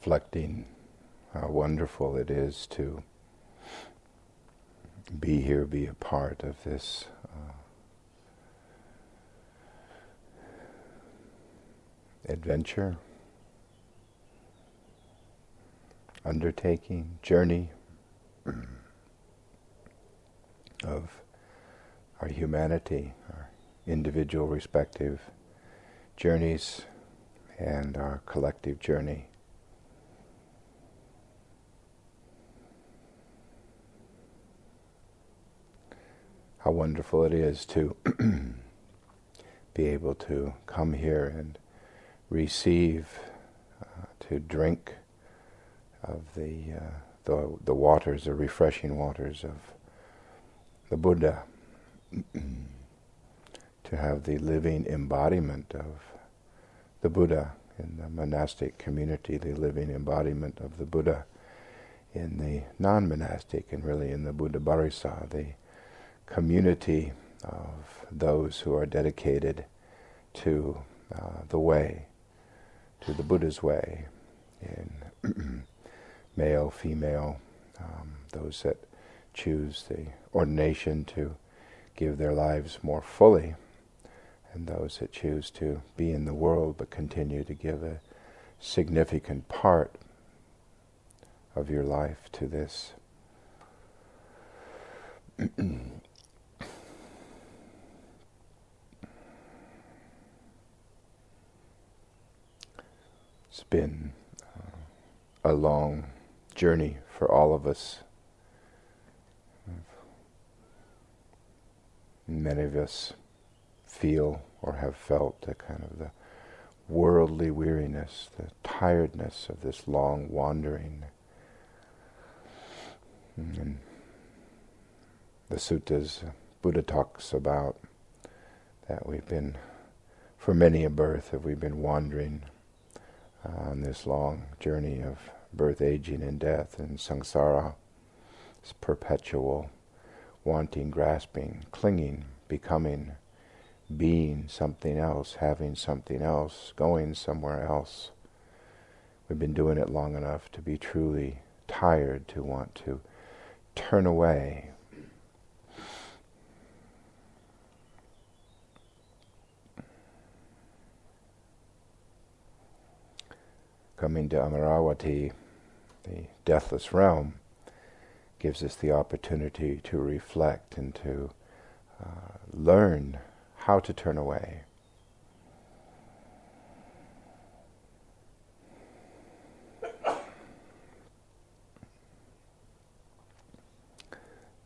reflecting how wonderful it is to be here, be a part of this adventure, undertaking, journey of our humanity, our individual respective journeys and our collective journey. How wonderful it is to be able to come here and receive, to drink of the waters, the refreshing waters of the Buddha, to have the living embodiment of the Buddha in the monastic community, the living embodiment of the Buddha in the non-monastic, and really in the Buddha Bharisa, the community of those who are dedicated to the way, to the Buddha's way, in male, female, those that choose the ordination to give their lives more fully, and those that choose to be in the world but continue to give a significant part of your life to this. It's been a long journey for all of us. Many of us feel or have felt the kind of the worldly weariness, the tiredness of this long wandering. And the suttas, Buddha talks about that we've been, for many a birth, have we been wandering on this long journey of birth, aging, and death, and samsara, this perpetual wanting, grasping, clinging, becoming, being something else, having something else, going somewhere else. We've been doing it long enough to be truly tired, to want to turn away. Coming to Amaravati, the deathless realm, gives us the opportunity to reflect and to learn how to turn away.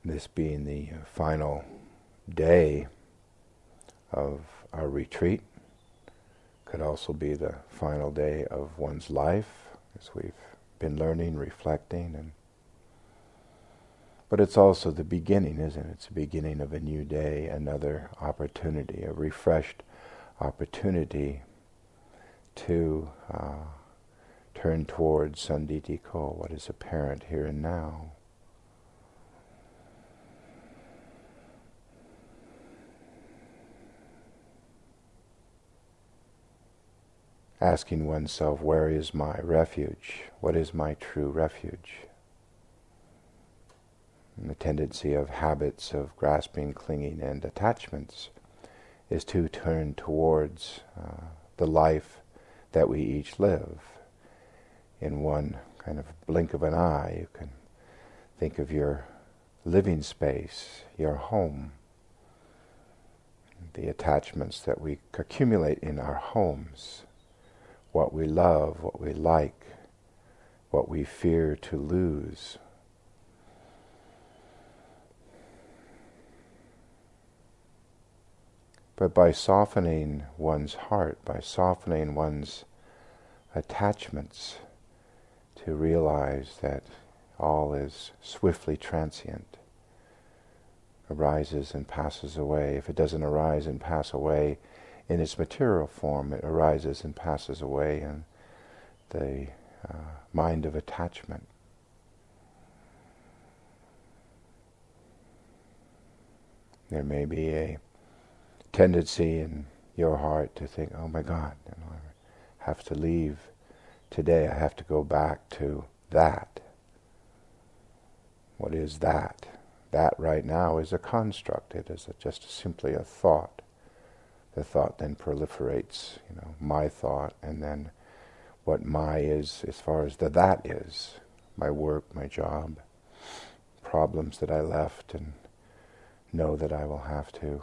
This being the final day of our retreat, could also be the final day of one's life, as we've been learning, reflecting, but it's also the beginning, isn't it? It's the beginning of a new day, another opportunity, a refreshed opportunity to turn towards Sanditiko, what is apparent here and now. Asking oneself, where is my refuge? What is my true refuge? And the tendency of habits of grasping, clinging, and attachments is to turn towards the life that we each live. In one kind of blink of an eye, you can think of your living space, your home, the attachments that we accumulate in our homes, what we love, what we like, what we fear to lose. But by softening one's heart, by softening one's attachments, to realize that all is swiftly transient, arises and passes away. If it doesn't arise and pass away in its material form, it arises and passes away in the mind of attachment. There may be a tendency in your heart to think, oh my God, I have to leave today I have to go back to that. What is that? That right now is a construct. It is just simply a thought. The thought then proliferates, my thought, and then what my is as far as the that is. My work, my job, problems that I left and know that I will have to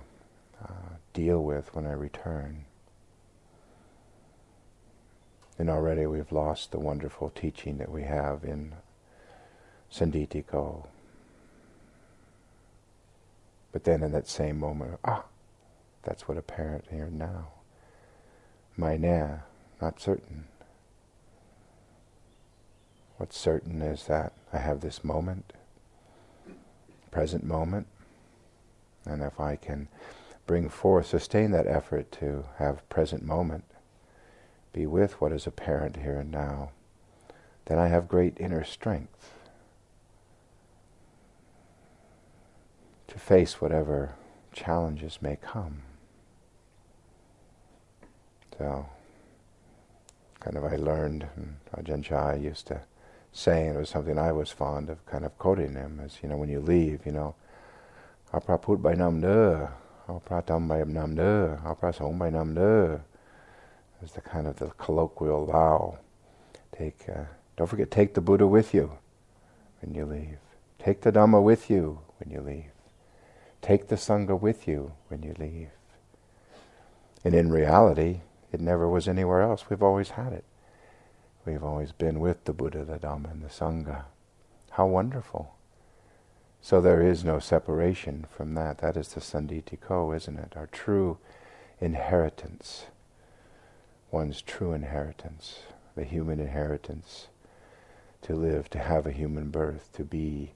deal with when I return. And already we've lost the wonderful teaching that we have in Sanditiko. But then in that same moment, that's what apparent here now. Mainā, not certain. What's certain is that I have this moment, present moment, and if I can bring forth, sustain that effort to have present moment, be with what is apparent here and now, then I have great inner strength to face whatever challenges may come. So, I learned, and Ajahn Chai used to say, and it was something I was fond of, quoting him, is, when you leave, apraput by nam de, apratam by nam de, aprasong by nam de, is the colloquial vow. Don't forget, take the Buddha with you when you leave. Take the Dhamma with you when you leave. Take the Sangha with you when you leave. And in reality, it never was anywhere else. We've always had it. We've always been with the Buddha, the Dhamma, and the Sangha. How wonderful. So there is no separation from that. That is the Sanditiko, isn't it? Our true inheritance. One's true inheritance, the human inheritance, to live, to have a human birth, to be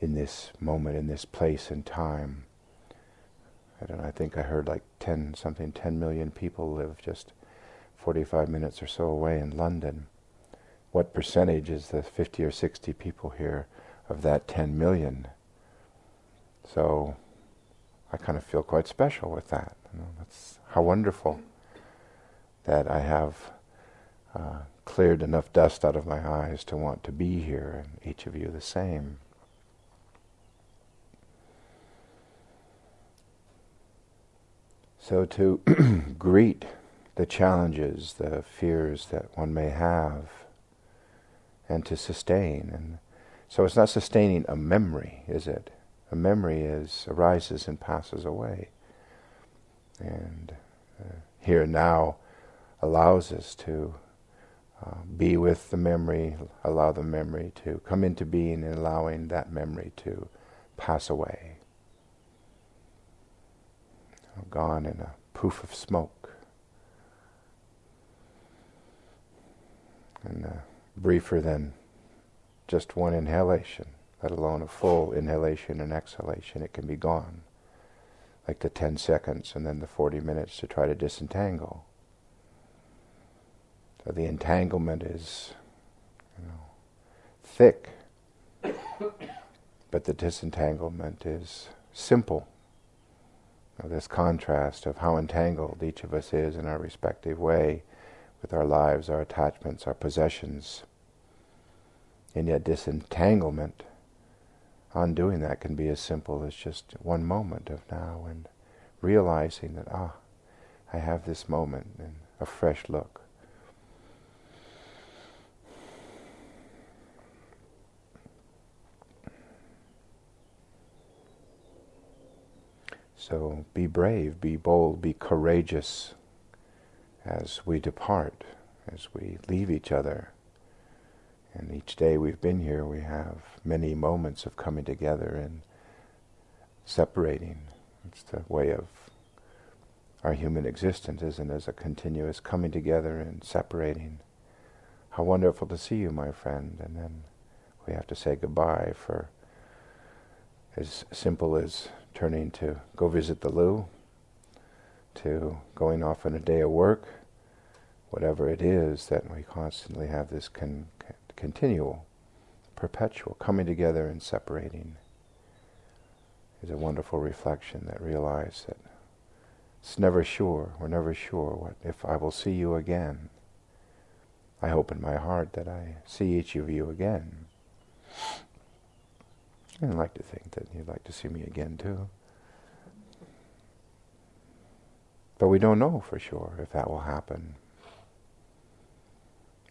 in this moment, in this place and time. I think I heard 10 million people live just 45 minutes or so away in London. What percentage is the 50 or 60 people here of that 10 million? So I feel quite special with that. That's how wonderful that I have cleared enough dust out of my eyes to want to be here, and each of you the same. So to greet the challenges, the fears that one may have, and to sustain. And so it's not sustaining a memory, is it? A memory arises and passes away. And here and now allows us to be with the memory, allow the memory to come into being, and allowing that memory to pass away. Gone in a poof of smoke. And briefer than just one inhalation, let alone a full inhalation and exhalation, it can be gone. Like the 10 seconds and then the 40 minutes to try to disentangle. So the entanglement is, thick, but the disentanglement is simple. Of this contrast of how entangled each of us is in our respective way with our lives, our attachments, our possessions. And yet disentanglement, undoing that, can be as simple as just one moment of now and realizing that, I have this moment and a fresh look. So be brave, be bold, be courageous as we depart, as we leave each other. And each day we've been here, we have many moments of coming together and separating. It's the way of our human existence, isn't it? As a continuous coming together and separating. How wonderful to see you, my friend. And then we have to say goodbye, for as simple as turning to go visit the loo, to going off on a day of work, whatever it is, that we constantly have this continual, perpetual coming together and separating, is a wonderful reflection that realizes that it's never sure, we're never sure if I will see you again. I hope in my heart that I see each of you again. And I'd like to think that you'd like to see me again too. But we don't know for sure if that will happen.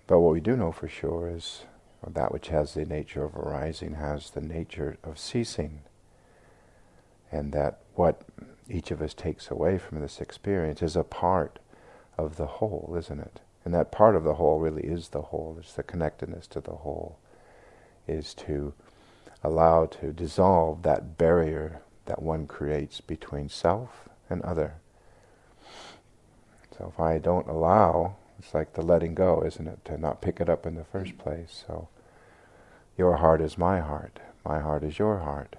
But what we do know for sure is that which has the nature of arising has the nature of ceasing. And that what each of us takes away from this experience is a part of the whole, isn't it? And that part of the whole really is the whole. It's the connectedness to the whole, is to allow to dissolve that barrier that one creates between self and other. So if I don't allow, it's like the letting go, isn't it? To not pick it up in the first place. So your heart is my heart. My heart is your heart.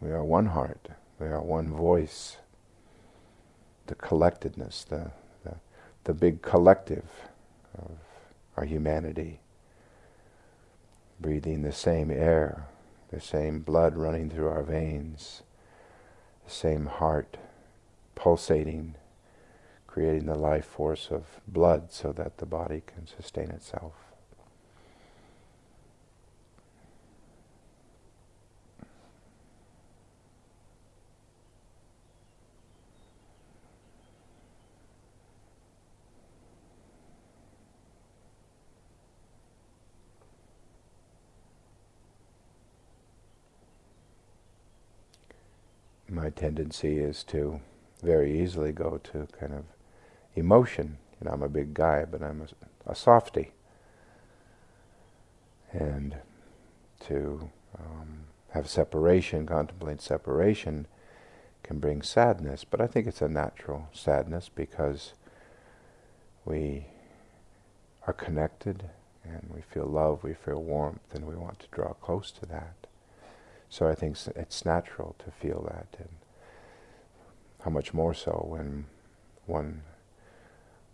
We are one heart. We are one voice. The collectedness, the big collective of our humanity. Breathing the same air, the same blood running through our veins, the same heart pulsating, creating the life force of blood so that the body can sustain itself. My tendency is to very easily go to kind of emotion. You know, I'm a big guy, but I'm a softy. And to have separation, contemplate separation, can bring sadness. But I think it's a natural sadness because we are connected and we feel love, we feel warmth, and we want to draw close to that. So I think it's natural to feel that, and how much more so when one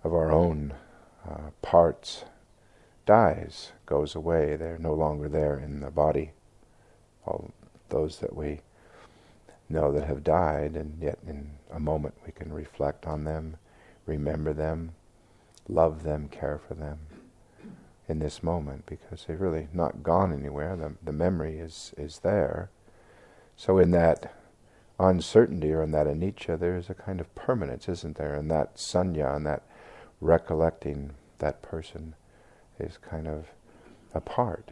of our own parts dies, goes away. They're no longer there in the body. All those that we know that have died, and yet in a moment we can reflect on them, remember them, love them, care for them in this moment, because they've really not gone anywhere. The memory is there. So in that uncertainty or in that anicca, there is a kind of permanence, isn't there? And that sanya, and that recollecting that person is kind of a part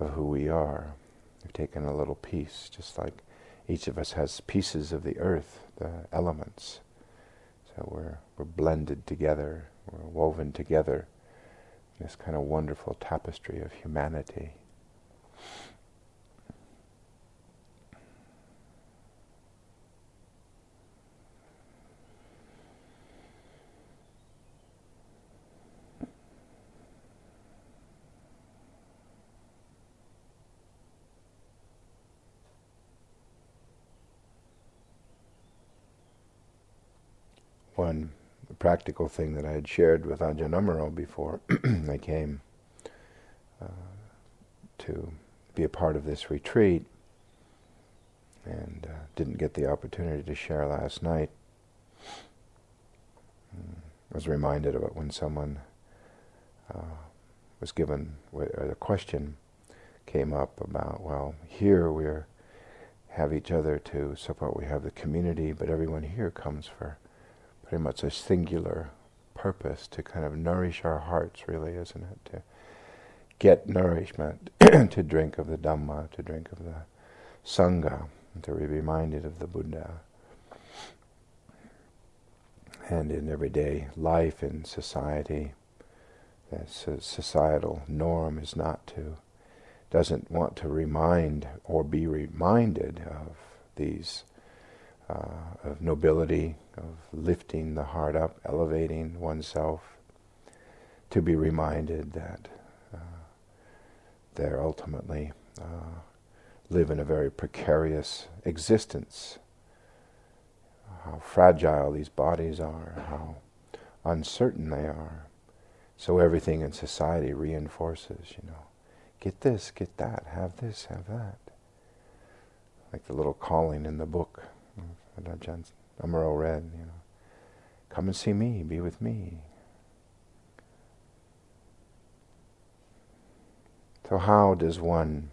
of who we are. We've taken a little piece, just like each of us has pieces of the earth, the elements. So we're blended together, we're woven together. This kind of wonderful tapestry of humanity. One practical thing that I had shared with Ajahn Amaro before I came to be a part of this retreat, and didn't get the opportunity to share last night. I was reminded of it when someone was given, or the question came up about, well, here we have each other to support, we have the community, but everyone here comes for pretty much a singular purpose, to kind of nourish our hearts, really, isn't it? To get nourishment, to drink of the Dhamma, to drink of the Sangha, to be reminded of the Buddha. And in everyday life, in society, the societal norm is doesn't want to remind or be reminded of these, of nobility, of lifting the heart up, elevating oneself, to be reminded that they ultimately live in a very precarious existence. How fragile these bodies are, how uncertain they are. So everything in society reinforces, you know, get this, get that, have this, have that. Like the little calling in the book that Ajahn Amaro read, you know, come and see me, be with me, So how does one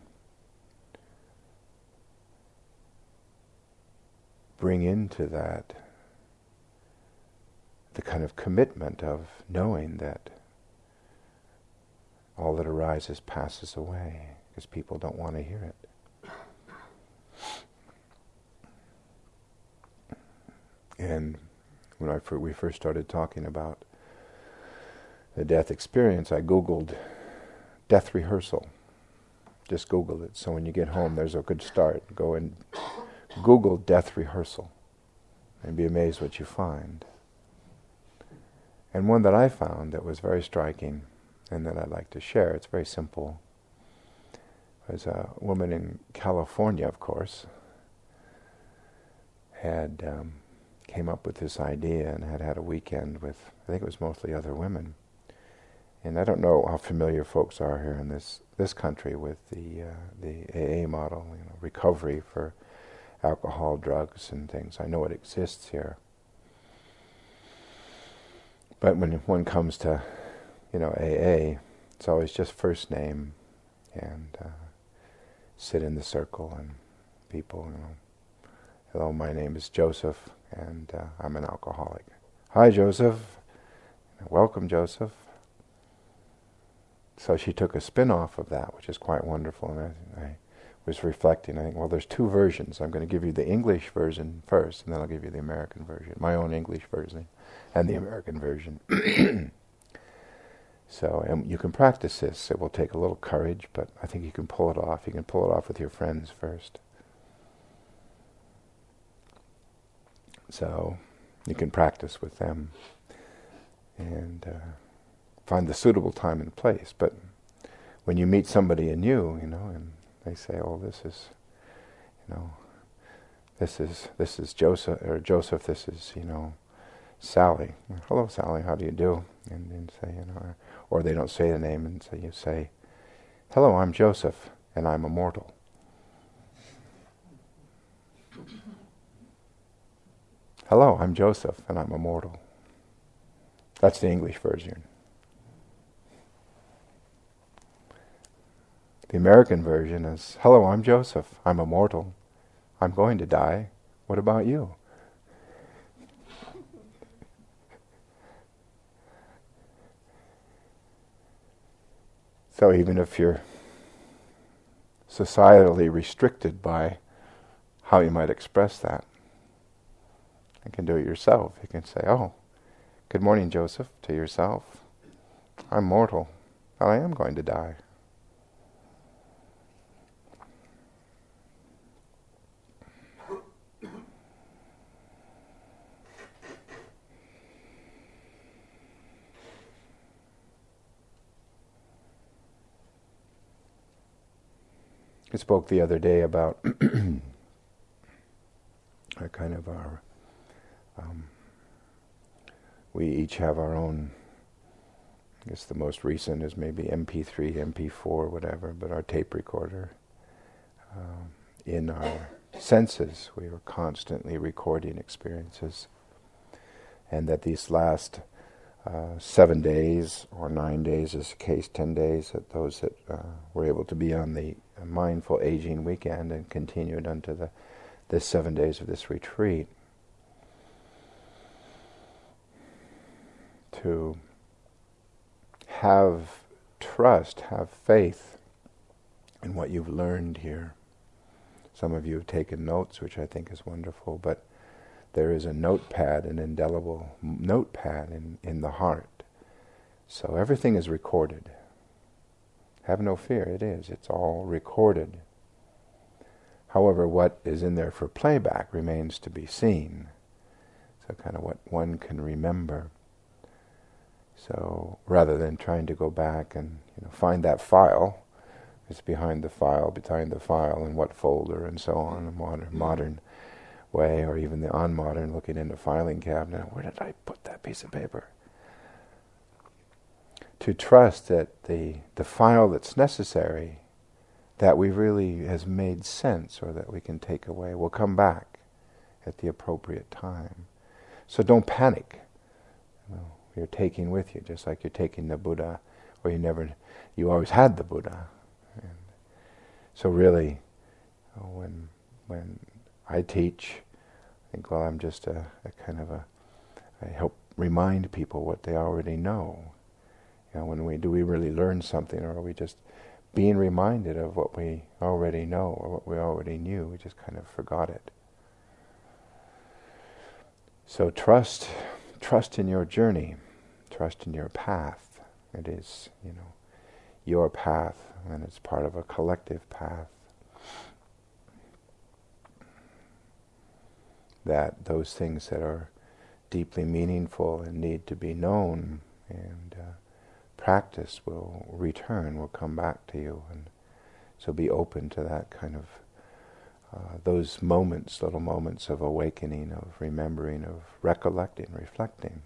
bring into that the kind of commitment of knowing that all that arises passes away, because people don't want to hear it? And when we first started talking about the death experience, I Googled death rehearsal. Just Googled it. So when you get home, there's a good start. Go and Google death rehearsal and be amazed what you find. And one that I found that was very striking and that I'd like to share, it's very simple, was a woman in California, of course, had came up with this idea and had a weekend with, I think it was mostly other women. And I don't know how familiar folks are here in this country with the AA model, recovery for alcohol, drugs, and things. I know it exists here. But when one comes to, AA, it's always just first name and sit in the circle and people, hello, my name is Joseph and I'm an alcoholic. Hi, Joseph. Welcome, Joseph. So she took a spin-off of that, which is quite wonderful. And I was reflecting, I think, well, there's two versions. I'm going to give you the English version first, and then I'll give you the American version, my own English version, and the American version. So, and you can practice this. It will take a little courage, but I think you can pull it off. You can pull it off with your friends first. So, you can practice with them. And find the suitable time and place. But when you meet somebody anew, and they say, "Oh, this is Joseph," or Joseph, "This is, Sally." "Hello, Sally. How do you do?" And say, or they don't say the name, and so you say, "Hello, I'm Joseph, and I'm immortal." "Hello, I'm Joseph, and I'm immortal." That's the English version. The American version is, "Hello, I'm Joseph. I'm immortal. I'm going to die. What about you?" So even if you're societally restricted by how you might express that, you can do it yourself. You can say, "Oh, good morning, Joseph," to yourself. "I'm mortal. I am going to die." I spoke the other day about a kind of our, we each have our own, I guess the most recent is maybe MP3, MP4, whatever, but our tape recorder. In our senses, we were constantly recording experiences. And that these last 7 days or 9 days, as the case, 10 days, that those that were able to be on the mindful aging weekend and continued unto the 7 days of this retreat, to have trust, have faith in what you've learned here. Some of you have taken notes, which I think is wonderful, but there is a notepad, an indelible notepad in the heart. So everything is recorded. Have no fear, it is. It's all recorded. However, what is in there for playback remains to be seen. So kind of what one can remember. So rather than trying to go back and find that file, it's behind the file, and what folder, and so on, a modern way, or even the unmodern, looking in the filing cabinet, where did I put that piece of paper? To trust that the file that's necessary, that we really has made sense, or that we can take away, will come back at the appropriate time. So don't panic. You're taking with you, just like you're taking the Buddha, or you always had the Buddha. And so really, when I teach, I think, well, I'm just I help remind people what they already know. You know, do we really learn something, or are we just being reminded of what we already know, or what we already knew, we just kind of forgot it. So trust in your journey, trust in your path. It is, your path, and it's part of a collective path. That those things that are deeply meaningful and need to be known and practice will return, will come back to you. And so be open to that kind of, those moments, little moments of awakening, of remembering, of recollecting, reflecting.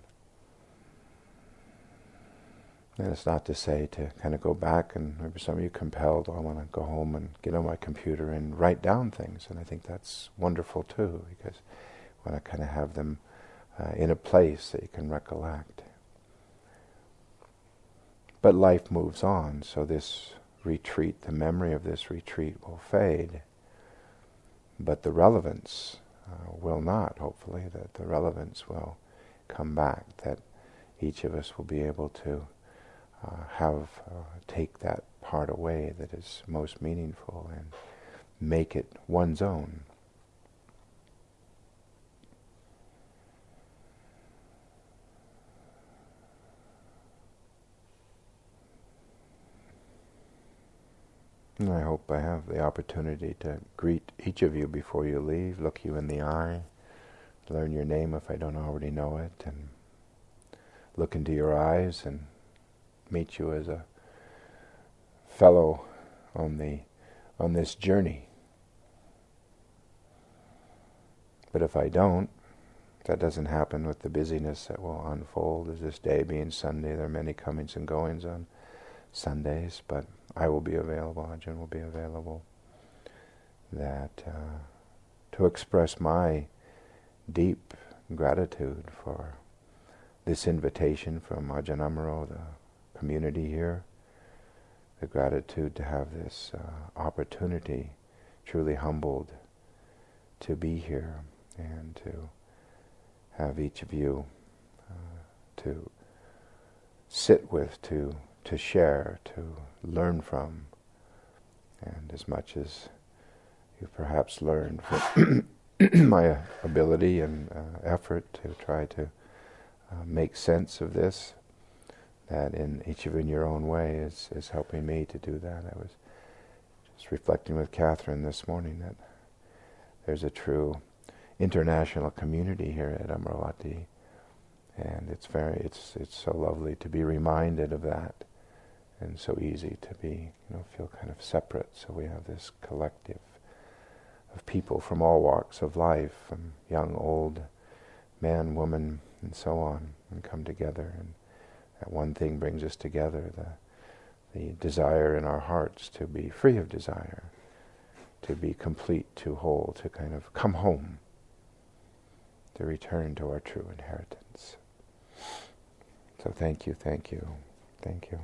And it's not to say to kind of go back and maybe some of you compelled, I want to go home and get on my computer and write down things. And I think that's wonderful too, because you want to kind of have them in a place that you can recollect. But life moves on, so this retreat, the memory of this retreat will fade, but the relevance will not, hopefully, that the relevance will come back, that each of us will be able to take that part away that is most meaningful and make it one's own. And I hope I have the opportunity to greet each of you before you leave, look you in the eye, learn your name if I don't already know it, and look into your eyes and meet you as a fellow on this journey. But if I don't, that doesn't happen with the busyness that will unfold, as this day being Sunday, there are many comings and goings on Sundays, but I will be available, Ajahn will be available, that to express my deep gratitude for this invitation from Ajahn Amaro, the community here, the gratitude to have this opportunity, truly humbled to be here and to have each of you to sit with, to share, to learn from, and as much as you perhaps learned from my ability and effort to try to make sense of this, that in each of you in your own way is helping me to do that. I was just reflecting with Catherine this morning that there's a true international community here at Amaravati, and it's so lovely to be reminded of that. And so easy to be, feel kind of separate. So we have this collective of people from all walks of life, from young, old, man, woman, and so on, and come together. And that one thing brings us together, the desire in our hearts to be free of desire, to be complete, to whole, to kind of come home, to return to our true inheritance. So thank you, thank you, thank you.